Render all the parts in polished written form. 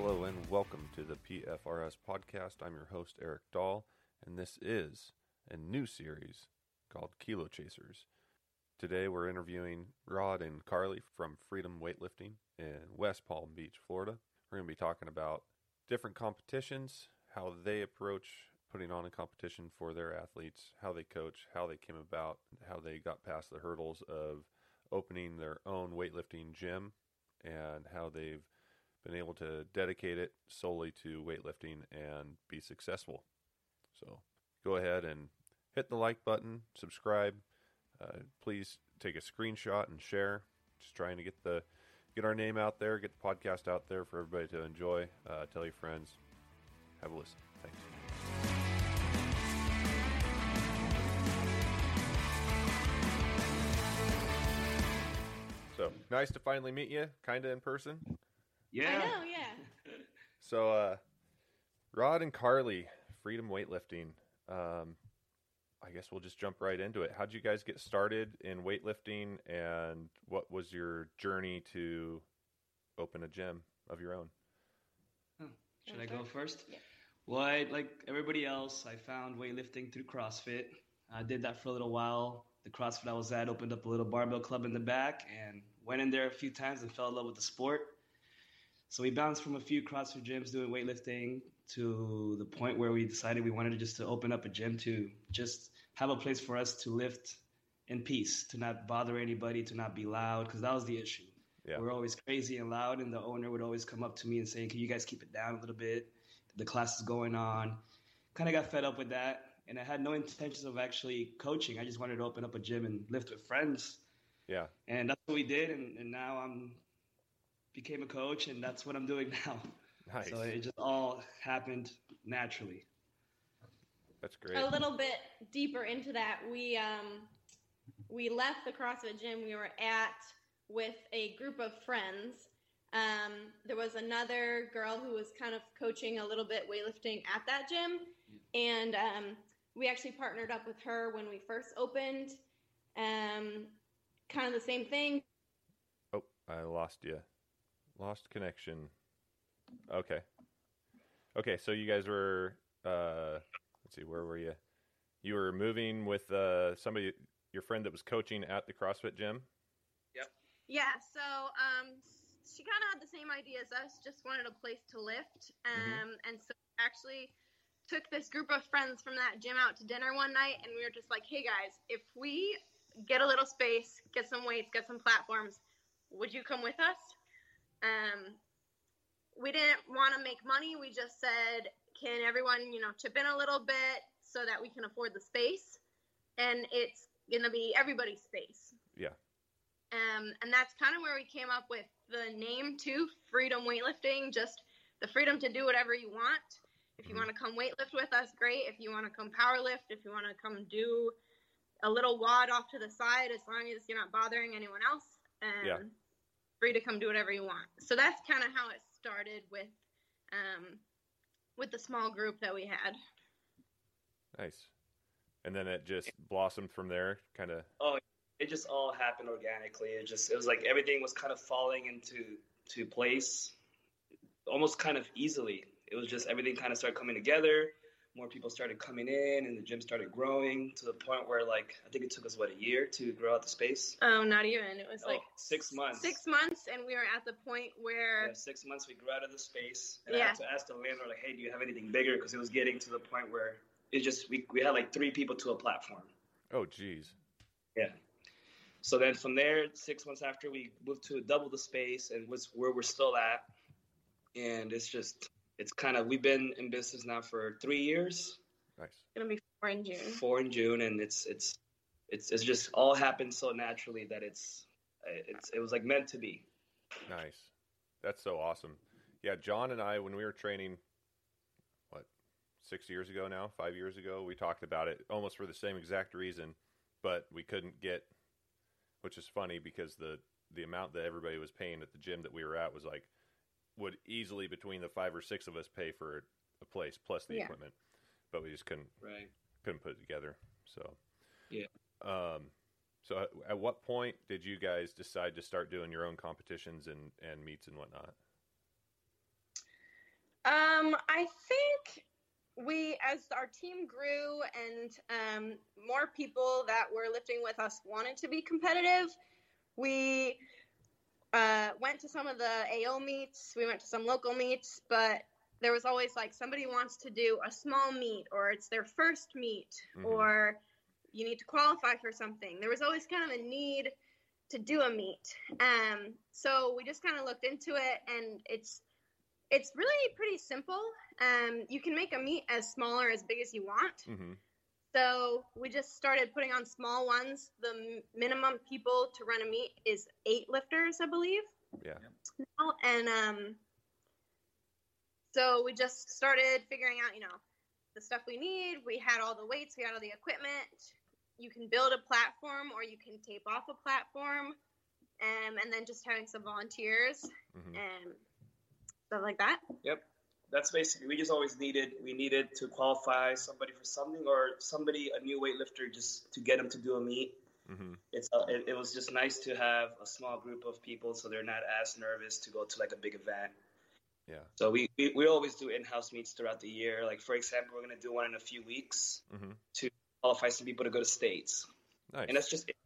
Hello and welcome to the PFRS podcast. I'm your host, Eric Dahl, and this is a new series called Kilo Chasers. Today we're interviewing Rod and Carly from Freedom Weightlifting in West Palm Beach, Florida. We're going to be talking about different competitions, how they approach putting on a competition for their athletes, how they coach, how they came about, how they got past the hurdles of opening their own weightlifting gym, and how they've been able to dedicate it solely to weightlifting and be successful. So go ahead and hit the like button, subscribe. Please take a screenshot and share. Just trying to get our name out there, get the podcast out there for everybody to enjoy. Tell your friends. Have a listen. Thanks. So nice to finally meet you, kind of in person. Yeah. I know, yeah. So, Rod and Carly, Freedom Weightlifting. I guess we'll just jump right into it. How'd you guys get started in weightlifting, and what was your journey to open a gym of your own? Should I go first? Yeah. Well, like everybody else, I found weightlifting through CrossFit. I did that for a little while. The CrossFit I was at opened up a little barbell club in the back and went in there a few times and fell in love with the sport. So we bounced from a few CrossFit gyms doing weightlifting to the point where we decided we wanted to open up a gym to just have a place for us to lift in peace, to not bother anybody, to not be loud, because that was the issue. Yeah. We were always crazy and loud, and the owner would always come up to me and say, "Can you guys keep it down a little bit? The class is going on." Kind of got fed up with that, and I had no intentions of actually coaching. I just wanted to open up a gym and lift with friends. Yeah, and that's what we did, and now I'm... became a coach, and that's what I'm doing now. Nice. So it just all happened naturally. That's great. A little bit deeper into that, we left the CrossFit gym we were at with a group of friends. There was another girl who was kind of coaching a little bit weightlifting at that gym, and we actually partnered up with her when we first opened. Kind of the same thing. Oh, I lost you. Lost connection. Okay. So you guys were. Let's see. Where were you? You were moving with somebody, your friend that was coaching at the CrossFit gym. Yep. Yeah. So she kind of had the same idea as us. Just wanted a place to lift. And so actually took this group of friends from that gym out to dinner one night, and we were just like, "Hey guys, if we get a little space, get some weights, get some platforms, would you come with us?" We didn't want to make money. We just said, "Can everyone, chip in a little bit so that we can afford the space?" And it's going to be everybody's space. Yeah. And that's kind of where we came up with the name too, Freedom Weightlifting, just the freedom to do whatever you want. If you want to come weightlift with us, great. If you want to come powerlift, if you want to come do a little wad off to the side, as long as you're not bothering anyone else. Yeah. Free to come do whatever you want. So that's kind of how it started with the small group that we had. Nice. And then it just blossomed from there, kind of. Oh, it just all happened organically. It was like everything was kind of falling into place, almost kind of easily. It was just everything kind of started coming together. More people started coming in, and the gym started growing to the point where, I think it took us, a year to grow out the space? Oh, not even. It was 6 months. 6 months, and we were at the point where... Yeah, 6 months, we grew out of the space. And yeah. I had to ask the landlord, "Hey, do you have anything bigger?" Because it was getting to the point where it just we had, 3 people to a platform. Oh, geez. Yeah. So then from there, 6 months after, we moved to double the space, and was where we're still at. And it's just... It's kind of, we've been in business now for 3 years. Nice. It'll be 4 in June. 4 in June, and it's just all happened so naturally that it was meant to be. Nice. That's so awesome. Yeah, John and I, when we were training, 6 years ago now, 5 years ago, we talked about it almost for the same exact reason, but we couldn't get, which is funny because the amount that everybody was paying at the gym that we were at was would easily between the 5 or 6 of us pay for a place plus the equipment, but we just couldn't put it together. So, yeah. So at what point did you guys decide to start doing your own competitions and meets and whatnot? I think we, as our team grew and more people that were lifting with us wanted to be competitive, we went to some of the AO meets. We went to some local meets, but there was always like somebody wants to do a small meet, or it's their first meet, mm-hmm. or you need to qualify for something. There was always kind of a need to do a meet. So we just kind of looked into it, and it's really pretty simple. You can make a meet as small or as big as you want. Mm-hmm. So we just started putting on small ones. The minimum people to run a meet is 8 lifters, I believe. Yeah. Now. And so we just started figuring out, you know, the stuff we need. We had all the weights. We had all the equipment. You can build a platform, or you can tape off a platform, and then just having some volunteers mm-hmm. and stuff like that. Yep. That's basically, we just always needed to qualify somebody for something, or somebody, a new weightlifter, just to get them to do a meet. Mm-hmm. It was just nice to have a small group of people, so they're not as nervous to go to like a big event. Yeah. So we always do in-house meets throughout the year. Like, for example, we're going to do one in a few weeks mm-hmm. to qualify some people to go to states. Nice. And that's just it.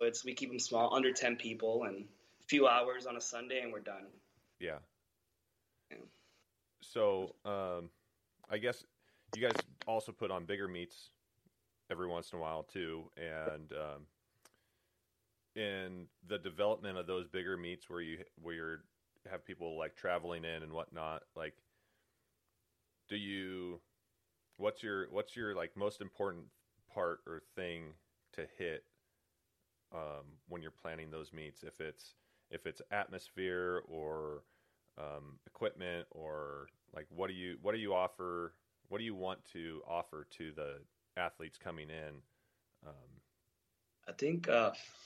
It's, we keep them small, under 10 people, and a few hours on a Sunday, and we're done. Yeah. Yeah. So I guess you guys also put on bigger meets every once in a while too. And in the development of those bigger meets where you have people like traveling in and whatnot, like, what's your like most important part or thing to hit when you're planning those meets? If it's atmosphere or equipment, or like, what do you want to offer to the athletes coming in? I think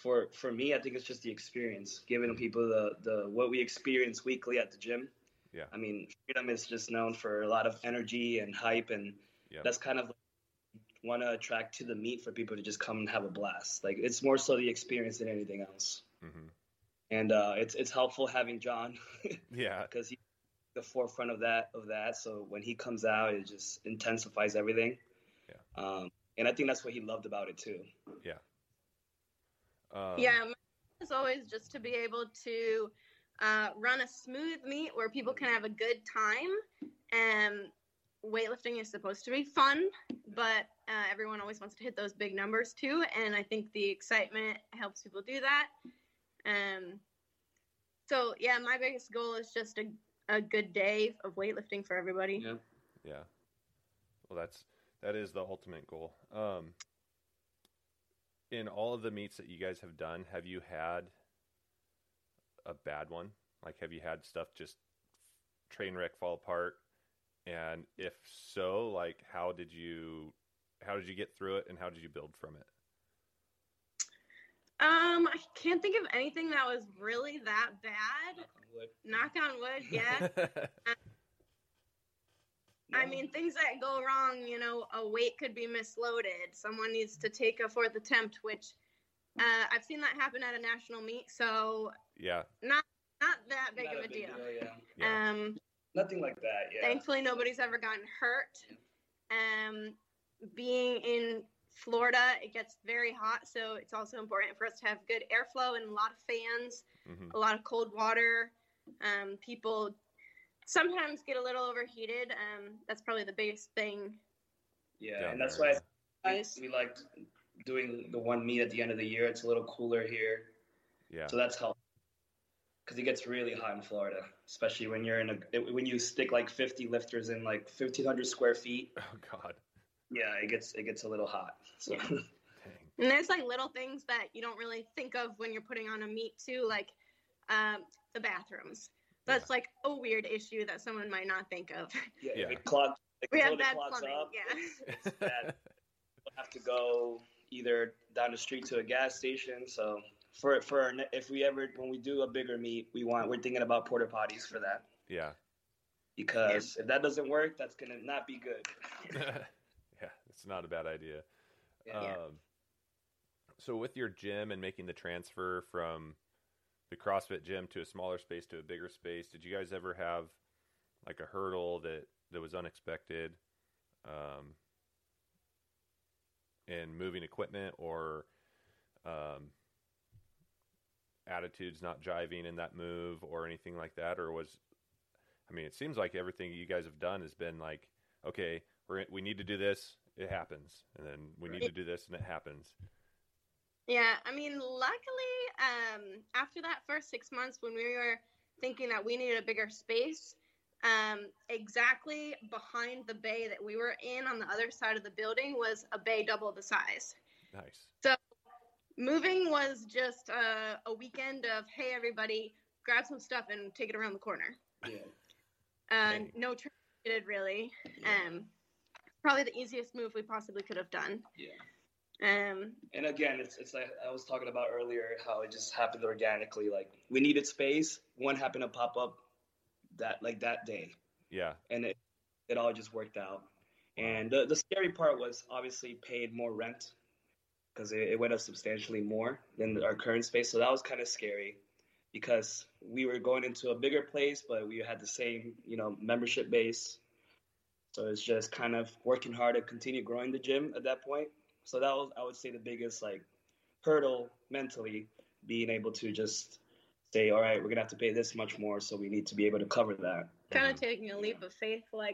for me, I think it's just the experience, giving mm-hmm. people the what we experience weekly at the gym. Yeah. I mean, Freedom is just known for a lot of energy and hype, and yep. that's kind of want to attract to the meet for people to just come and have a blast. Like, it's more so the experience than anything else. Mm-hmm. And it's helpful having John, yeah, because he's the forefront of that. So when he comes out, it just intensifies everything. Yeah, and I think that's what he loved about it too. Yeah. Yeah, my goal is always just to be able to run a smooth meet where people can have a good time. Weightlifting is supposed to be fun, but everyone always wants to hit those big numbers too, and I think the excitement helps people do that. So yeah, my biggest goal is just a good day of weightlifting for everybody. Yeah. Yeah. Well, that is the ultimate goal. In all of the meets that you guys have done, have you had a bad one? Like, have you had stuff just train wreck, fall apart? And if so, like, how did you get through it, and how did you build from it? I can't think of anything that was really that bad. Knock on wood, yeah. No. I mean, things that go wrong, you know, a weight could be misloaded. Someone needs to take a fourth attempt, which I've seen that happen at a national meet. So yeah, not that big not of a deal. Yeah. Yeah. Nothing like that. Yeah. Thankfully, nobody's ever gotten hurt. Yeah. Being in Florida, it gets very hot, so it's also important for us to have good airflow and a lot of fans, mm-hmm. a lot of cold water. People sometimes get a little overheated. That's probably the biggest thing. Yeah, and that's why we like doing the one meet at the end of the year. It's a little cooler here. Yeah. So that's helpful, because it gets really hot in Florida, especially when you're when you stick like 50 lifters in like 1,500 square feet. Oh God. Yeah, it gets a little hot. So. Yeah. Dang. And there's like little things that you don't really think of when you're putting on a meet too, like the bathrooms. That's like a weird issue that someone might not think of. Yeah, yeah. We have bad plumbing. Up. Yeah, it's bad. We'll have to go either down the street to a gas station. So when we do a bigger meet, we're thinking about porta potties for that. Yeah, because if that doesn't work, that's gonna not be good. Yeah, it's not a bad idea. Yeah. So with your gym and making the transfer from the CrossFit gym to a smaller space to a bigger space, did you guys ever have like a hurdle that was unexpected, and moving equipment or attitudes not jiving in that move or anything like that? Or was, I mean, it seems like everything you guys have done has been like, okay, we need to do this, it happens, and then we need to do this, and it happens. Yeah, I mean, luckily, after that first 6 months when we were thinking that we needed a bigger space, exactly behind the bay that we were in on the other side of the building was a bay double the size. Nice. So moving was just a weekend of, hey, everybody, grab some stuff and take it around the corner. Yeah. No training needed, really. Yeah. Probably the easiest move we possibly could have done. Yeah. And again, it's like I was talking about earlier, how it just happened organically. Like, we needed space. One happened to pop up that day. Yeah. And it all just worked out. And the scary part was obviously paid more rent, because it went up substantially more than our current space. So that was kind of scary, because we were going into a bigger place, but we had the same, membership base. So it's just kind of working hard to continue growing the gym at that point. So that was, I would say, the biggest hurdle mentally, being able to just say, all right, we're gonna have to pay this much more, so we need to be able to cover that. Kind of taking a leap of faith, we're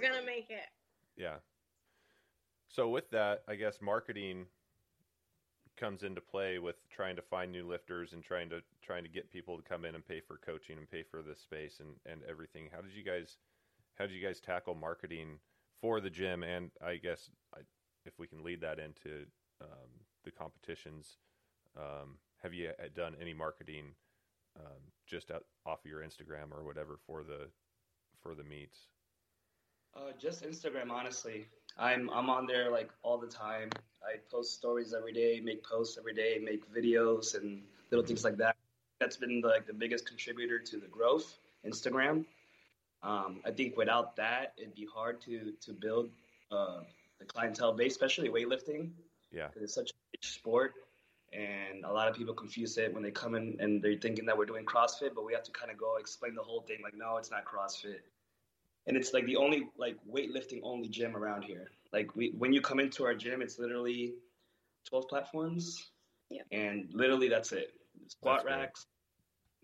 gonna make it. Yeah. So with that, I guess marketing comes into play with trying to find new lifters and trying to get people to come in and pay for coaching and pay for the space and everything. How did you guys tackle marketing for the gym? And I guess if we can lead that into the competitions, have you done any marketing just off of your Instagram or whatever for the meets? Just Instagram, honestly. I'm on there all the time. I post stories every day, make posts every day, make videos and little things like that. That's been the biggest contributor to the growth, Instagram. I think without that, it'd be hard to build the clientele base, especially weightlifting. Yeah, because it's such a rich sport, and a lot of people confuse it when they come in and they're thinking that we're doing CrossFit, but we have to kind of go explain the whole thing. No, it's not CrossFit. And it's the only weightlifting only gym around here. When you come into our gym, it's literally 12 platforms. Yeah. And literally that's it. Squat racks,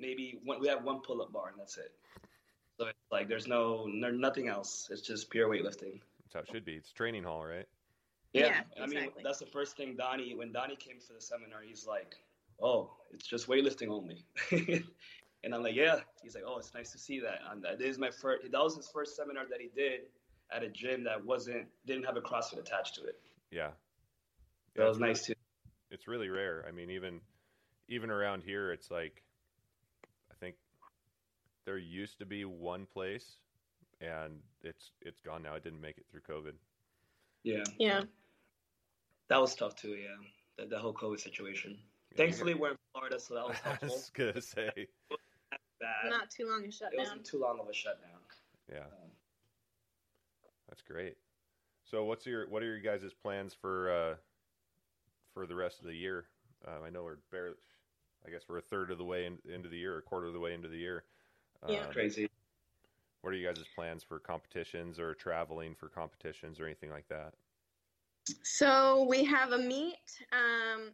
maybe we have one pull-up bar, and that's it. So it's there's nothing else. It's just pure weightlifting. That's how it should be. It's training hall, right? Yeah. Exactly. I mean, that's the first thing when Donnie came for the seminar, he's like, oh, it's just weightlifting only. And I'm like, yeah. He's like, oh, it's nice to see that. That was his first seminar that he did at a gym that didn't have a CrossFit attached to it. Yeah. That was nice too. It's really rare. I mean, even around here, it's I think there used to be one place, and it's gone now. It didn't make it through COVID. Yeah. Yeah. That was tough too. Yeah. The whole COVID situation. Yeah. Thankfully, we're in Florida, so that was helpful. I was gonna say. Not too long a shutdown. It wasn't too long of a shutdown. Yeah, that's great. So, what are your guys' plans for the rest of the year? I know we're a third of the way into the year, a quarter of the way into the year. Yeah, crazy. What are you guys' plans for competitions or traveling for competitions or anything like that? So we have a meet.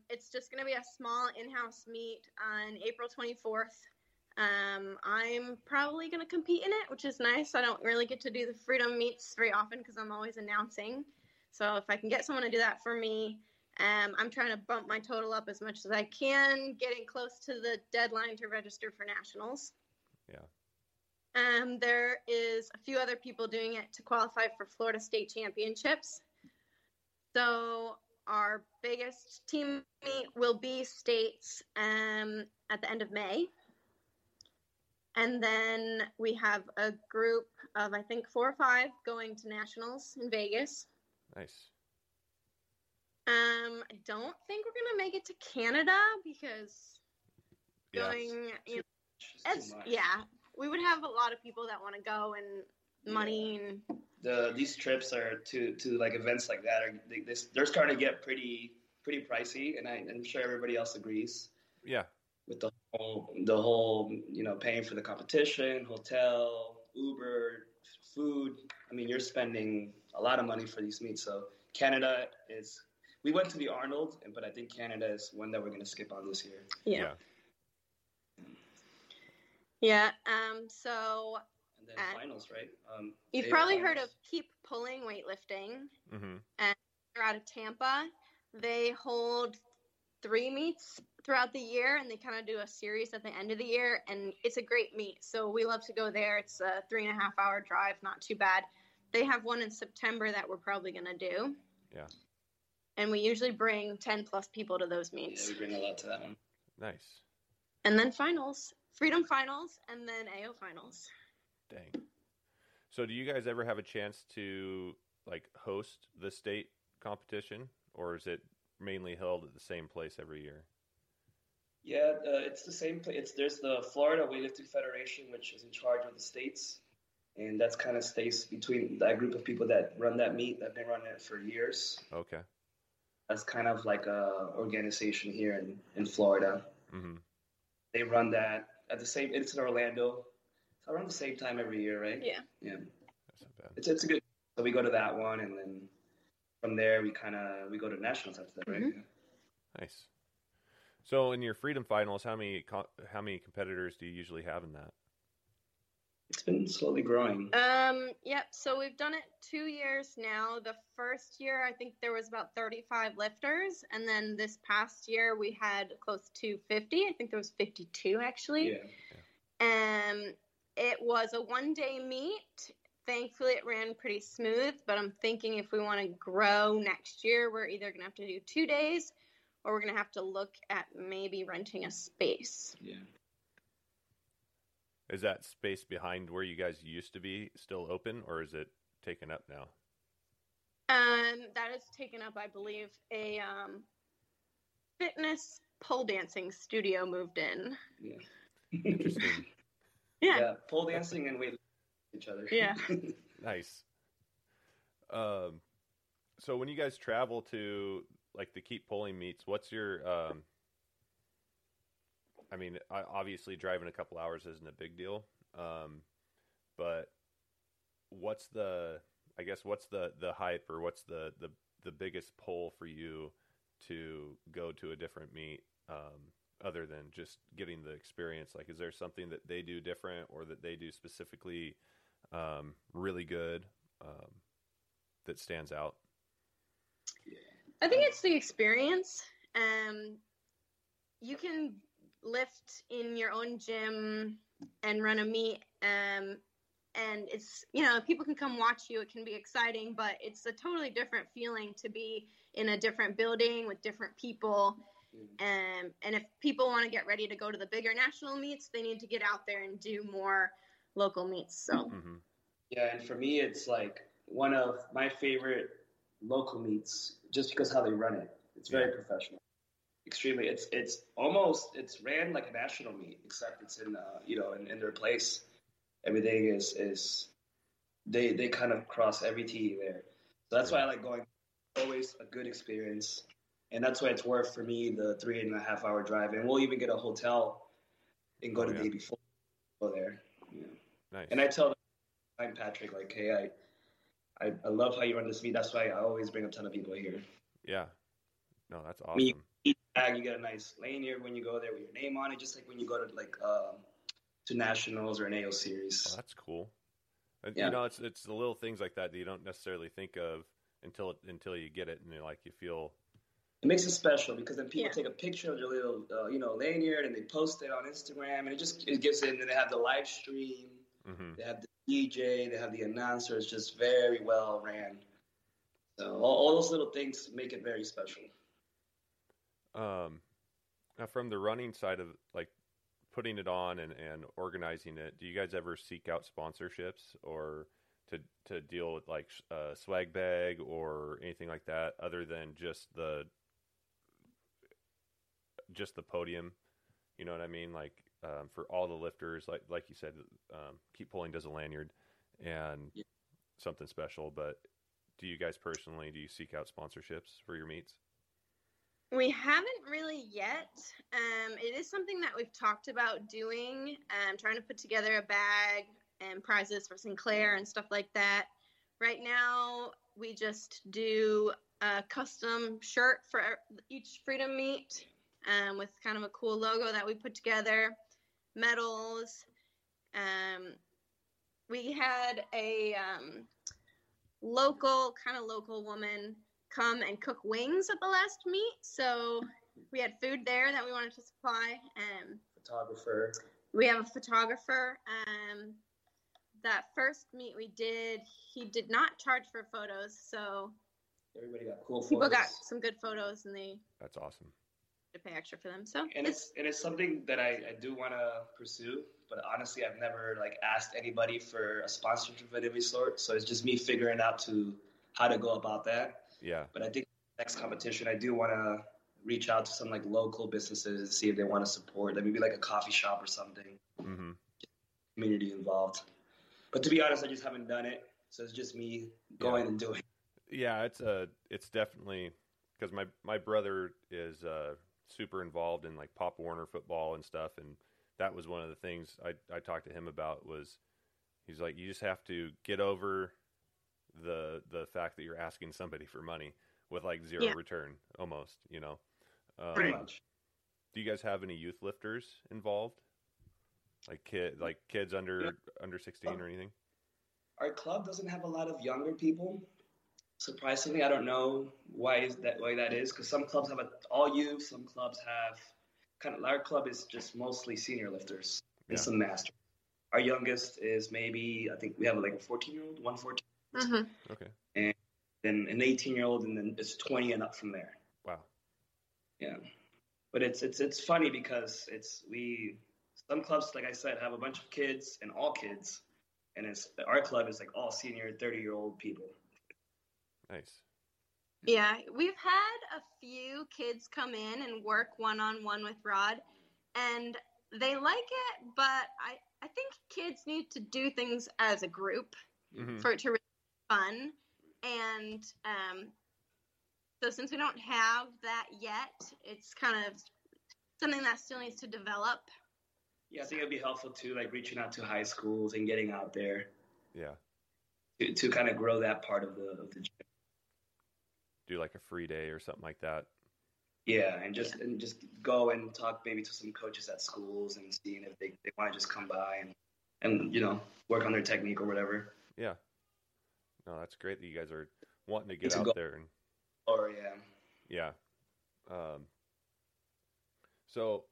It's just going to be a small in-house meet on April 24th. I'm probably going to compete in it, which is nice. I don't really get to do the Freedom meets very often because I'm always announcing. So if I can get someone to do that for me, I'm trying to bump my total up as much as I can, getting close to the deadline to register for nationals. Yeah. There is a few other people doing it to qualify for Florida State Championships. So our biggest team meet will be states at the end of May. And then we have a group of, I think, 4 or 5 going to nationals in Vegas. Nice. I don't think we're going to make it to Canada because we would have a lot of people that want to go and money. Yeah. And these trips are to events like that. They're starting to get pretty pricey, and I'm sure everybody else agrees. Yeah. With the whole paying for the competition, hotel, Uber, food. I mean, you're spending a lot of money for these meets. So Canada is – we went to the Arnold, but I think Canada is one that we're going to skip on this year. Yeah. So – and then finals, right? You've probably heard of Keep Pulling Weightlifting. Mm-hmm. And they're out of Tampa. They hold 3 meets throughout the year, and they kind of do a series at the end of the year, and it's a great meet. So we love to go there. It's a 3.5-hour drive, not too bad. They have one in September that we're probably going to do. Yeah. And we usually bring 10-plus people to those meets. Yeah, we bring a lot to that one. Nice. And then finals. Freedom finals, and then AO finals. Dang. So do you guys ever have a chance to, like, host the state competition, or is it mainly held at the same place every year? Yeah, it's the same place. There's the Florida Weightlifting Federation, which is in charge of the states, and that's kind of stays between that group of people that run that meet. I've been running it for years. Okay. That's kind of like a organization here in Florida. Mm-hmm. They run that at the same. It's in Orlando. Around the same time every year, right? Yeah. That's not bad. It's a good. So we go to that one, and then from there we go to nationals after that, right? Mm-hmm. Nice. So in your Freedom Finals, how many competitors do you usually have in that? It's been slowly growing. Yep. So we've done it 2 years now. The first year I think there was about 35 lifters, and then this past year we had close to 50. I think there was 52 actually. Yeah. It was a one-day meet. Thankfully, it ran pretty smooth, but I'm thinking if we want to grow next year, we're either going to have to do 2 days or we're going to have to look at maybe renting a space. Yeah. Is that space behind where you guys used to be still open, or is it taken up now? That is taken up, I believe. A fitness pole dancing studio moved in. Yeah. Interesting. Yeah, pole dancing and weightlifting each other. Yeah. Nice. So when you guys travel to, like, the Keep Pulling meets, what's your I mean, obviously driving a couple hours isn't a big deal, but what's the hype, or what's the biggest pull for you to go to a different meet, other than just getting the experience? Like, is there something that they do different or that they do specifically really good that stands out? I think it's the experience. You can lift in your own gym and run a meet, and it's, you know, people can come watch you. It can be exciting, but it's a totally different feeling to be in a different building with different people. And if people want to get ready to go to the bigger national meets, they need to get out there and do more local meets. So, mm-hmm. Yeah, and for me, it's like one of my favorite local meets just because how they run it. It's very professional, extremely. It's ran like a national meet, except it's in in their place. Everything is they kind of cross every T there. So that's why I like going. Always a good experience. And that's why it's worth, for me, the 3.5-hour drive. And we'll even get a hotel and go the day before we go there. Yeah. Nice. And I tell Patrick, like, hey, I love how you run this meet. That's why I always bring a ton of people here. Yeah. No, that's awesome. When you eat bag, you get a nice lanyard when you go there with your name on it, just like when you go to, like, to nationals or an AO series. Oh, that's cool. Yeah. You know, it's the little things like that you don't necessarily think of until you get it, and you're like, you feel... It makes it special because then people take a picture of their little, lanyard, and they post it on Instagram, and it gives it. And then they have the live stream, mm-hmm. They have the DJ, they have the announcer. It's just very well ran. So all those little things make it very special. Now from the running side of, like, putting it on and organizing it, do you guys ever seek out sponsorships or to deal with, like, swag bag or anything like that, other than just the podium, you know what I mean? Like, for all the lifters, like you said, Keep Pulling does a lanyard and something special, but do you guys personally, do you seek out sponsorships for your meets? We haven't really yet. It is something that we've talked about doing, trying to put together a bag, and prizes for Sinclair and stuff like that. Right now, we just do a custom shirt for each Freedom meet with kind of a cool logo that we put together, medals. We had a local woman come and cook wings at the last meet. So we had food there that we wanted to supply. Photographer. We have a photographer. That first meet we did, he did not charge for photos, so everybody got cool photos. People got some good photos, and that's awesome. To pay extra for them, so and it's something that I do want to pursue, but honestly, I've never asked anybody for a sponsorship of any sort. So it's just me figuring out how to go about that. Yeah. But I think next competition, I do want to reach out to some local businesses and see if they want to support. That maybe a coffee shop or something. Mm-hmm. Community involved. But to be honest, I just haven't done it, so it's just me going and doing. Yeah, it's definitely because my brother is super involved in Pop Warner football and stuff, and that was one of the things I talked to him about was he's you just have to get over the fact that you're asking somebody for money with zero return almost, pretty much. Do you guys have any youth lifters involved? Kids under 16 or anything? Our club doesn't have a lot of younger people. Surprisingly, I don't know why that is. Because some clubs have all youth. Some clubs have our club is just mostly senior lifters and some masters. Our youngest is we have a 14-year-old, 1 14. Mm-hmm. Okay. And then an 18-year-old, and then it's 20 and up from there. Wow. Yeah, but it's funny because some clubs, like I said, have a bunch of kids and all kids, and our club is all senior 30-year-old people. Nice. Yeah, we've had a few kids come in and work one-on-one with Rod, and they like it, but I think kids need to do things as a group for it to really be fun. And so since we don't have that yet, it's kind of something that still needs to develop. Yeah, I think it'd be helpful too, reaching out to high schools and getting out there. Yeah. To grow that part of the gym. Do a free day or something like that. Yeah, and just go and talk maybe to some coaches at schools and seeing if they want to just come by and work on their technique or whatever. Yeah. No, that's great that you guys are wanting to get out there. Yeah. Yeah. So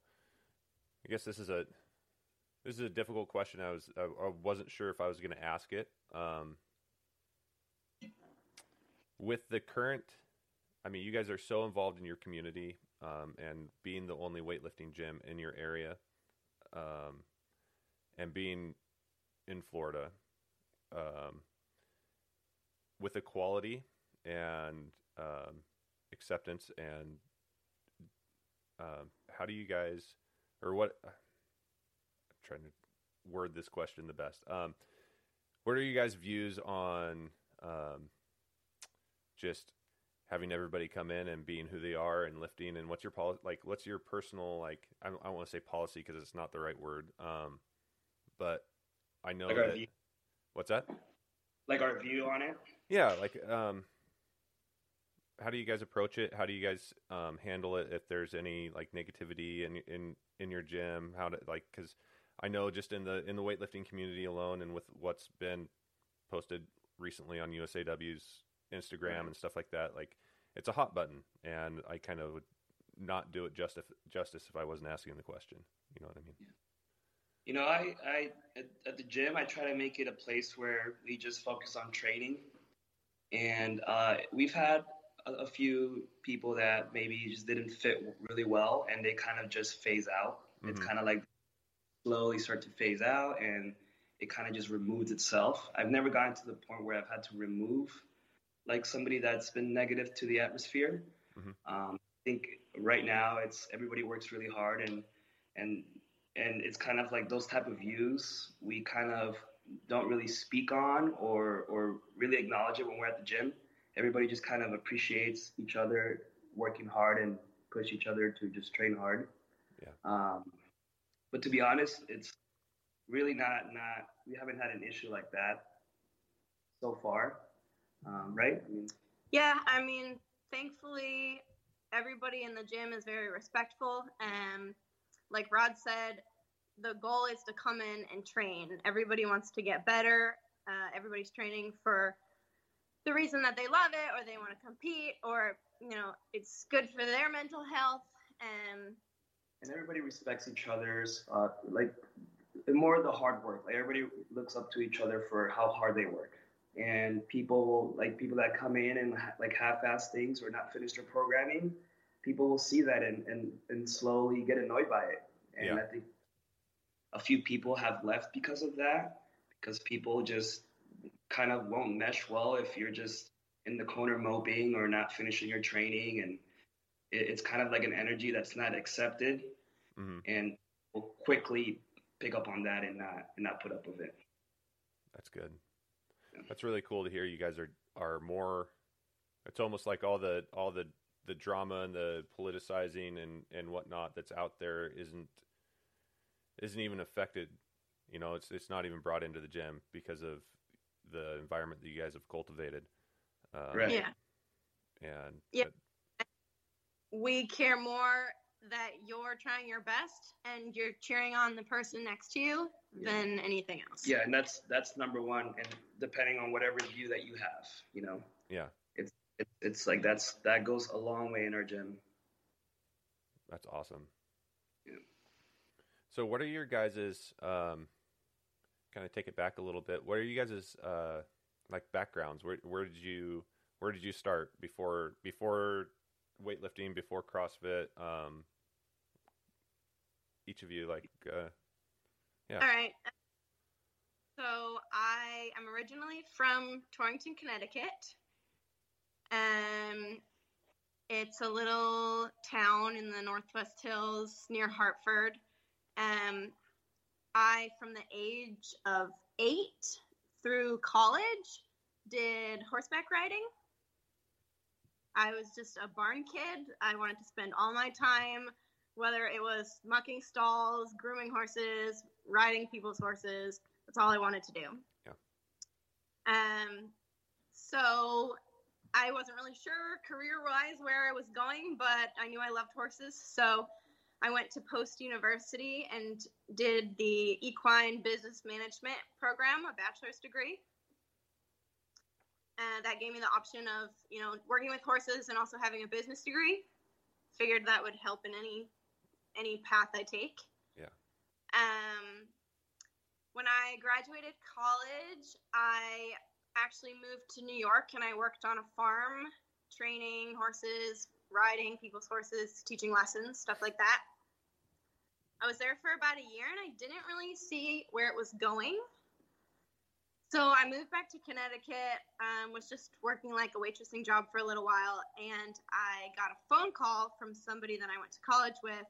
I guess this is a difficult question. I wasn't sure if I was going to ask it. With the current, you guys are so involved in your community, and being the only weightlifting gym in your area, and being in Florida, with equality and acceptance and how do you guys, or what? I'm trying to word this question the best. What are you guys' views on just having everybody come in and being who they are and lifting? And what's your what's your personal I don't want to say policy because it's not the right word. But I know that. What's that? Our view on it. Yeah. How do you guys approach it? How do you guys handle it? If there's any negativity in your gym, how to because I know just in the weightlifting community alone, and with what's been posted recently on USAW's Instagram and stuff like that, it's a hot button, and I kind of would not do it justice if I wasn't asking the question. You know what I mean? Yeah. I at the gym I try to make it a place where we just focus on training, and we've had a few people that maybe just didn't fit really well, and they kind of just phase out. Mm-hmm. It's kind of slowly start to phase out, and it kind of just removes itself. I've never gotten to the point where I've had to remove somebody that's been negative to the atmosphere. Mm-hmm. I think right now it's everybody works really hard, and it's kind of those type of views we kind of don't really speak on or really acknowledge it when we're at the gym. Everybody just kind of appreciates each other working hard and push each other to just train hard. Yeah. But to be honest, it's really not we haven't had an issue like that so far, right? I mean, yeah, I mean, thankfully, everybody in the gym is very respectful. And like Rod said, the goal is to come in and train. Everybody wants to get better. Everybody's training for the reason that they love it, or they want to compete, or, you know, it's good for their mental health. And everybody respects each other's, like, more of the hard work. Like, everybody looks up to each other for how hard they work. And people, like, people that come in and, like, half-ass things or not finish their programming, people will see that and slowly get annoyed by it. And yeah. I think a few people have left because of that, because people just kind of won't mesh well if you're just in the corner moping or not finishing your training. And it's kind of like an energy that's not accepted, mm-hmm. and we'll quickly pick up on that and not put up with it. That's good. Yeah. That's really cool to hear. You guys are more, it's almost like all the drama and the politicizing and whatnot that's out there isn't even affected. You know, it's not even brought into the gym because of the environment that you guys have cultivated. Right. Yeah. And yeah. We care more that you're trying your best and you're cheering on the person next to you than anything else. Yeah, and that's number one. And depending on whatever view that you have, you know. Yeah. It's like that goes a long way in our gym. That's awesome. Yeah. So what are your guys' kind of take it back a little bit. What are you guys' like backgrounds? Where did you start before weightlifting, before CrossFit? Each of you, like, yeah. All right. So I am originally from Torrington, Connecticut. It's a little town in the Northwest Hills near Hartford. I, from the age of 8 through college, did horseback riding. I was just a barn kid. I wanted to spend all my time, whether it was mucking stalls, grooming horses, riding people's horses. That's all I wanted to do. Yeah. So I wasn't really sure career-wise where I was going, but I knew I loved horses. So I went to Post University and did the Equine Business Management program, a bachelor's degree. That gave me the option of, you know, working with horses and also having a business degree. Figured that would help in any path I take. Yeah. When I graduated college, I actually moved to New York and I worked on a farm, training horses, riding people's horses, teaching lessons, stuff like that. I was there for about a year and I didn't really see where it was going. So I moved back to Connecticut, was just working like a waitressing job for a little while, and I got a phone call from somebody that I went to college with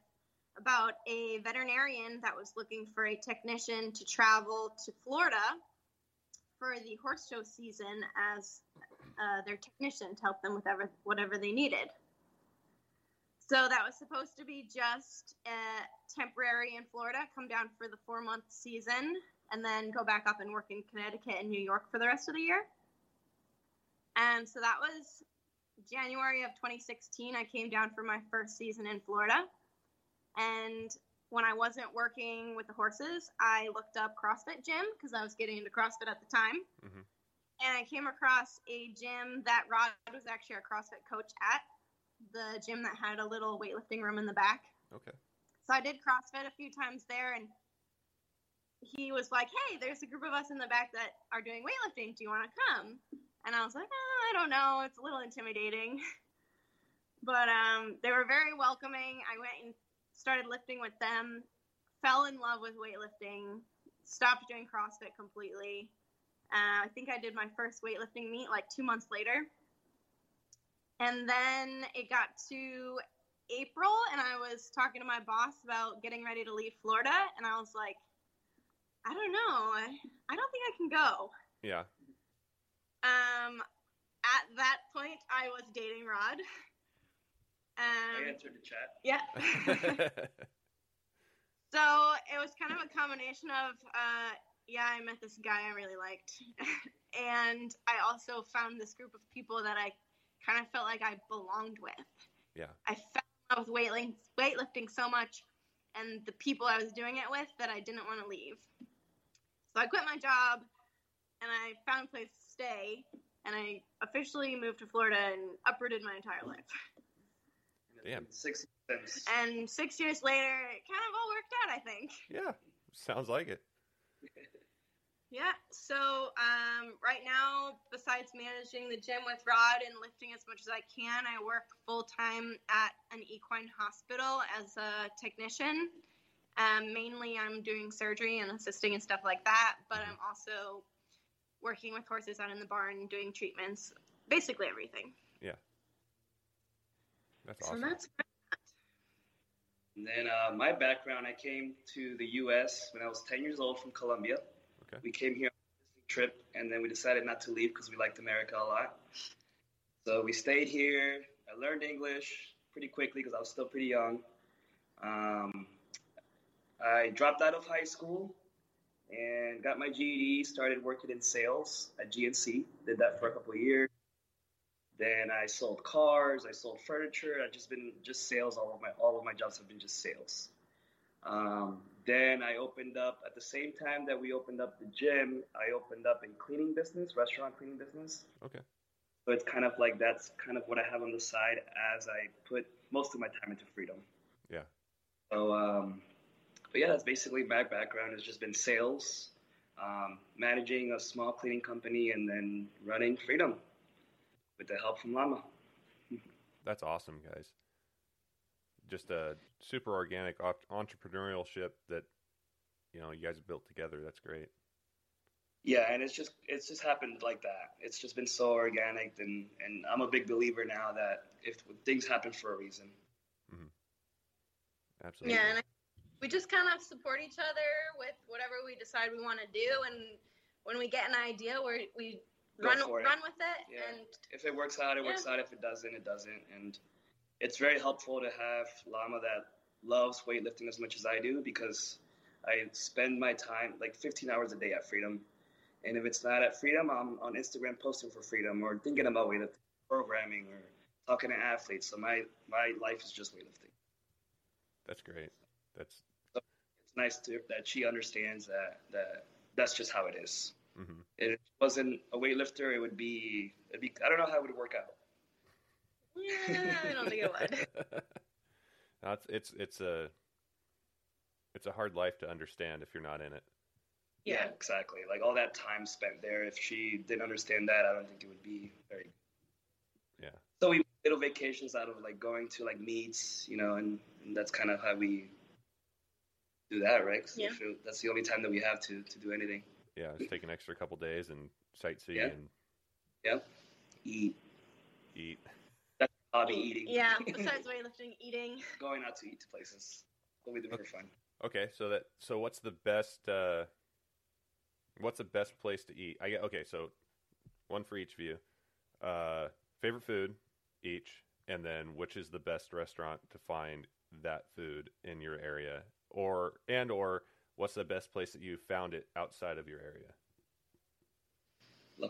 about a veterinarian that was looking for a technician to travel to Florida for the horse show season as their technician to help them with whatever they needed. So that was supposed to be just temporary in Florida, come down for the 4-month season, and then go back up and work in Connecticut and New York for the rest of the year. And so that was January of 2016. I came down for my first season in Florida. And when I wasn't working with the horses, I looked up CrossFit gym because I was getting into CrossFit at the time. Mm-hmm. And I came across a gym that Rod was actually our CrossFit coach at, the gym that had a little weightlifting room in the back. Okay. So I did CrossFit a few times there, and he was like, hey, there's a group of us in the back that are doing weightlifting. Do you want to come? And I was like, oh, I don't know. It's a little intimidating. But they were very welcoming. I went and started lifting with them, fell in love with weightlifting, stopped doing CrossFit completely. I think I did my first weightlifting meet like 2 months later. And then it got to April, and I was talking to my boss about getting ready to leave Florida, and I was like, I don't know. I don't think I can go. Yeah. At that point, I was dating Rod. I answered the chat. Yeah. So it was kind of a combination of, I met this guy I really liked. And I also found this group of people that I kind of felt like I belonged with. Yeah. I fell in love with weightlifting so much and the people I was doing it with that I didn't want to leave. So I quit my job and I found a place to stay. And I officially moved to Florida and uprooted my entire life. Damn. 6 years. And 6 years later, it kind of all worked out, I think. Yeah. Sounds like it. Yeah. So right now, besides managing the gym with Rod and lifting as much as I can, I work full-time at an equine hospital as a technician. Mainly I'm doing surgery and assisting and stuff like that. But I'm also working with horses out in the barn, doing treatments, basically everything. Yeah. That's awesome. So that's great. And then my background, I came to the U.S. when I was 10 years old from Colombia. Okay. We came here on a trip, and then we decided not to leave because we liked America a lot. So we stayed here. I learned English pretty quickly because I was still pretty young. I dropped out of high school and got my GED, started working in sales at GNC, did that for a couple of years. Then I sold cars, I sold furniture, I've just been just sales, all of my jobs have been just sales. Then I opened up, at the same time that we opened up the gym, I opened up a cleaning business, restaurant cleaning business. Okay. So it's kind of like, that's kind of what I have on the side as I put most of my time into Freedom. Yeah. So, but yeah, that's basically my background. It's just been sales, managing a small cleaning company, and then running Freedom with the help from Llama. That's awesome, guys. Just a super organic entrepreneurship that, you know, you guys built together. That's great. Yeah, and it's just happened like that. It's just been so organic, and I'm a big believer now that if things happen for a reason. Mm-hmm. Absolutely. Yeah, and we just kind of support each other with whatever we decide we want to do, and when we get an idea, we run with it. Yeah. And if it works out, it works out. If it doesn't, it doesn't. And it's very helpful to have Llama that loves weightlifting as much as I do, because I spend my time like 15 hours a day at Freedom. And if it's not at Freedom, I'm on Instagram posting for Freedom or thinking about weightlifting, programming, or talking to athletes. So my life is just weightlifting. That's great. That's It's nice that she understands that that's just how it is. Mm-hmm. If she wasn't a weightlifter, it'd be I don't know how it would work out. Yeah, I don't think it would. No, it's a hard life to understand if you're not in it. Yeah, exactly. Like all that time spent there, if she didn't understand that, I don't think it would be very good. Yeah. So we made little vacations out of like going to like meets, you know, and that's kind of how we do that, right? Yeah. That's the only time that we have to do anything. Yeah, just take an extra couple days and sightsee and eat. That's a hobby, eating. Yeah, besides weightlifting, eating. Going out to eat to places. What we do for fun. Okay, so what's the best place to eat? So one for each of you. Favorite food each, and then which is the best restaurant to find that food in your area? Or what's the best place that you found it outside of your area?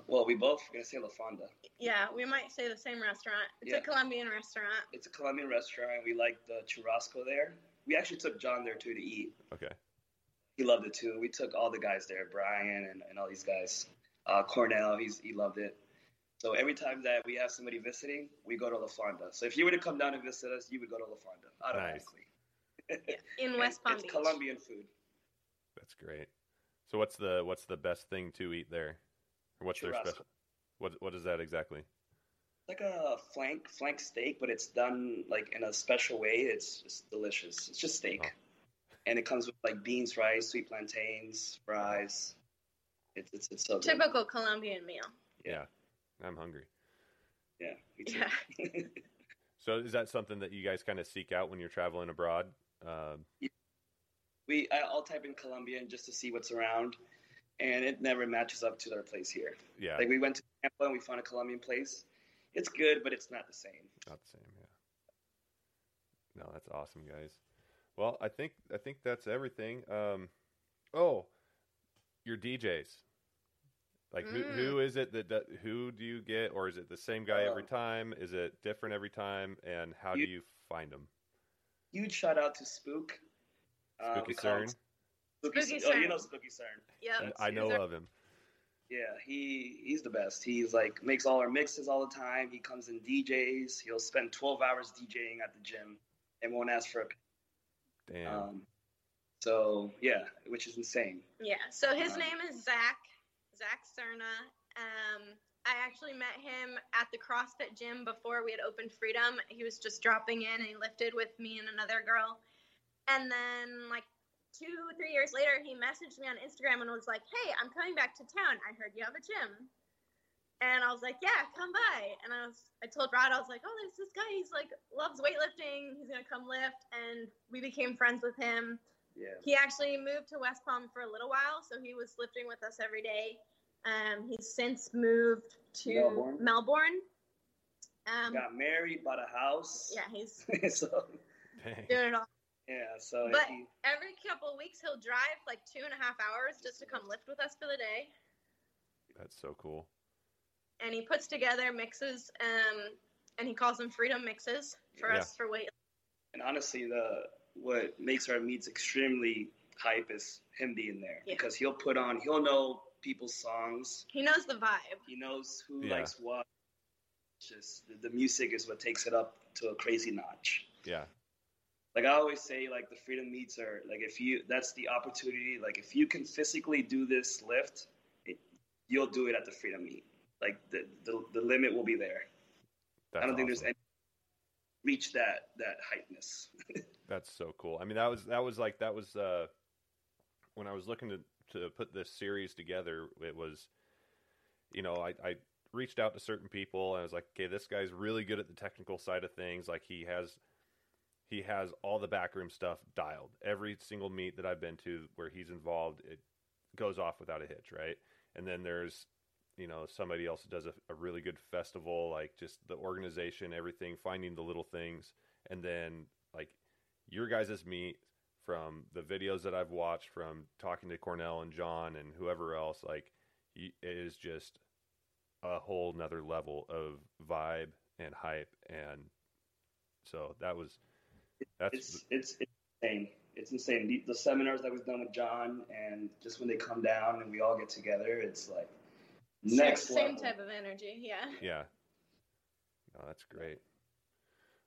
Well, we both are going to say La Fonda. Yeah, we might say the same restaurant. It's a Colombian restaurant. It's a Colombian restaurant. We like the churrasco there. We actually took John there, too, to eat. Okay. He loved it, too. We took all the guys there, Brian and all these guys. Cornell, he loved it. So every time that we have somebody visiting, we go to La Fonda. So if you were to come down and visit us, you would go to La Fonda automatically. Nice. In West Palm Beach. It's Colombian food. That's great. So what's the best thing to eat there? Or what's churrasco. Their special? What is that exactly? Like a flank steak, but it's done like in a special way. It's just delicious. It's just steak. Oh. And it comes with like beans, rice, sweet plantains, fries. It's so good. Typical Colombian meal. Yeah. I'm hungry. Yeah, me too. Yeah. So is that something that you guys kind of seek out when you're traveling abroad? I'll type in Colombian just to see what's around, and it never matches up to their place here. Yeah. Like we went to Tampa and we found a Colombian place. It's good, but it's not the same. Not the same, yeah. No, that's awesome, guys. Well, I think that's everything. Oh, your DJs. Like who is it that who do you get, or is it the same guy every time? Is it different every time? And how do you find them? Huge shout out to Spooky Cerna. Spooky Cerna. Oh, you know Spooky Cerna. Yeah, I know of him. Yeah, he's the best. He's like makes all our mixes all the time. He comes in DJs. He'll spend 12 hours DJing at the gym and won't ask for a. Damn. So yeah, which is insane. Yeah. So his name is Zach Cerna. I actually met him at the CrossFit gym before we had opened Freedom. He was just dropping in and he lifted with me and another girl. And then like 2-3 years later, he messaged me on Instagram and was like, "Hey, I'm coming back to town. I heard you have a gym." And I was like, "Yeah, come by." And I told Rod, I was like, "Oh, there's this guy. He's like loves weightlifting. He's going to come lift." And we became friends with him. Yeah. He actually moved to West Palm for a little while, so he was lifting with us every day. He's since moved to Melbourne. Got married, bought a house. Yeah, he's doing it all. Yeah, so. But every couple of weeks, he'll drive like 2.5 hours just to come lift with us for the day. That's so cool. And he puts together mixes, and he calls them Freedom Mixes for us for weight. And honestly, what makes our meets extremely hype is him being there because he'll know people's songs. He knows the vibe. He knows who likes what. It's just the music is what takes it up to a crazy notch. Yeah. Like I always say, like the Freedom meets are like that's the opportunity. Like if you can physically do this lift, you'll do it at the Freedom meet. Like the limit will be there. That's I don't think there's any reach that heightness. That's so cool. I mean, that was when I was looking to put this series together. It was, you know, I reached out to certain people and I was like, okay, this guy's really good at the technical side of things. Like he has all the backroom stuff dialed. Every single meet that I've been to where he's involved, it goes off without a hitch, right? And then there's, you know, somebody else that does a really good festival, like just the organization, everything, finding the little things. And then like your guys' meet, from the videos that I've watched, from talking to Cornell and John and whoever else, like it is just a whole nother level of vibe and hype. And so that was... It's insane. It's insane. The seminars that we've done with John, and just when they come down and we all get together, it's like next level. Same type of energy, yeah. No, that's great.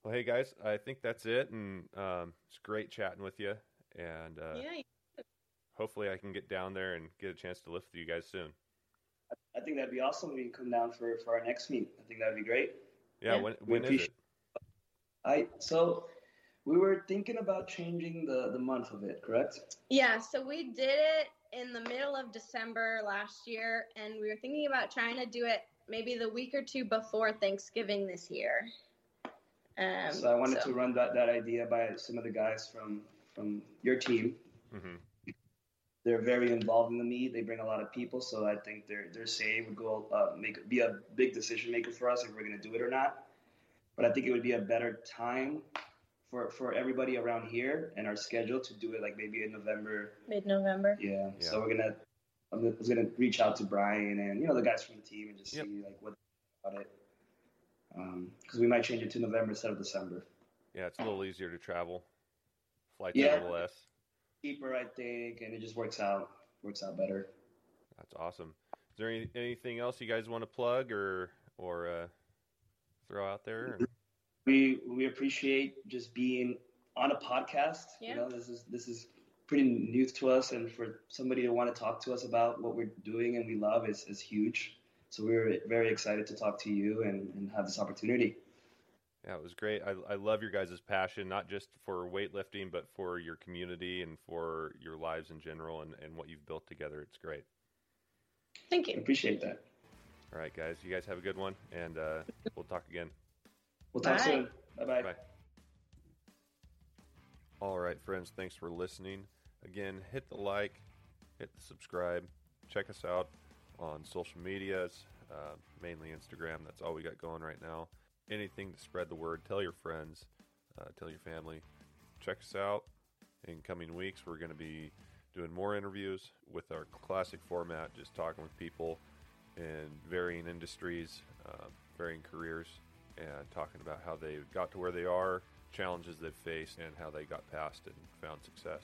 Well, hey guys, I think that's it, and it's great chatting with you. And hopefully, I can get down there and get a chance to lift with you guys soon. I think that'd be awesome when you come down for our next meet. I think that'd be great. Yeah. When is it? So. We were thinking about changing the month of it, correct? Yeah, so we did it in the middle of December last year, and we were thinking about trying to do it maybe the week or two before Thanksgiving this year. So I wanted to run that idea by some of the guys from your team. Mm-hmm. They're very involved in the meet. They bring a lot of people, so I think they're saying would go be a big decision maker for us if we're going to do it or not. But I think it would be a better time for everybody around here and our schedule to do it like maybe in November. Mid-November. Yeah. So I'm just gonna reach out to Brian and you know the guys from the team and just see like what about it. Because we might change it to November instead of December. Yeah, it's a little easier to travel. Flights are a little less. Cheaper, I think, and it just works out better. That's awesome. Is there anything else you guys want to plug or throw out there? Or? We appreciate just being on a podcast. Yeah. You know, this is pretty new to us, and for somebody to want to talk to us about what we're doing and we love is huge. So we're very excited to talk to you and have this opportunity. Yeah, it was great. I love your guys' passion, not just for weightlifting, but for your community and for your lives in general and what you've built together. It's great. Thank you. I appreciate that. All right, guys. You guys have a good one, and we'll talk again. We'll talk soon. Bye-bye. All right, friends. Thanks for listening. Again, hit the like, hit the subscribe. Check us out on social medias, mainly Instagram. That's all we got going right now. Anything to spread the word. Tell your friends. Tell your family. Check us out. In coming weeks, we're going to be doing more interviews with our classic format, just talking with people in varying industries, varying careers, and talking about how they got to where they are, challenges they've faced, and how they got past it and found success.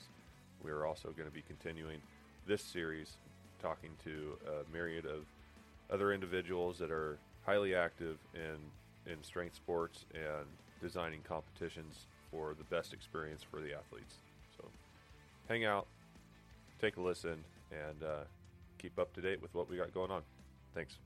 We're also going to be continuing this series, talking to a myriad of other individuals that are highly active in strength sports and designing competitions for the best experience for the athletes. So hang out, take a listen, and keep up to date with what we got going on. Thanks.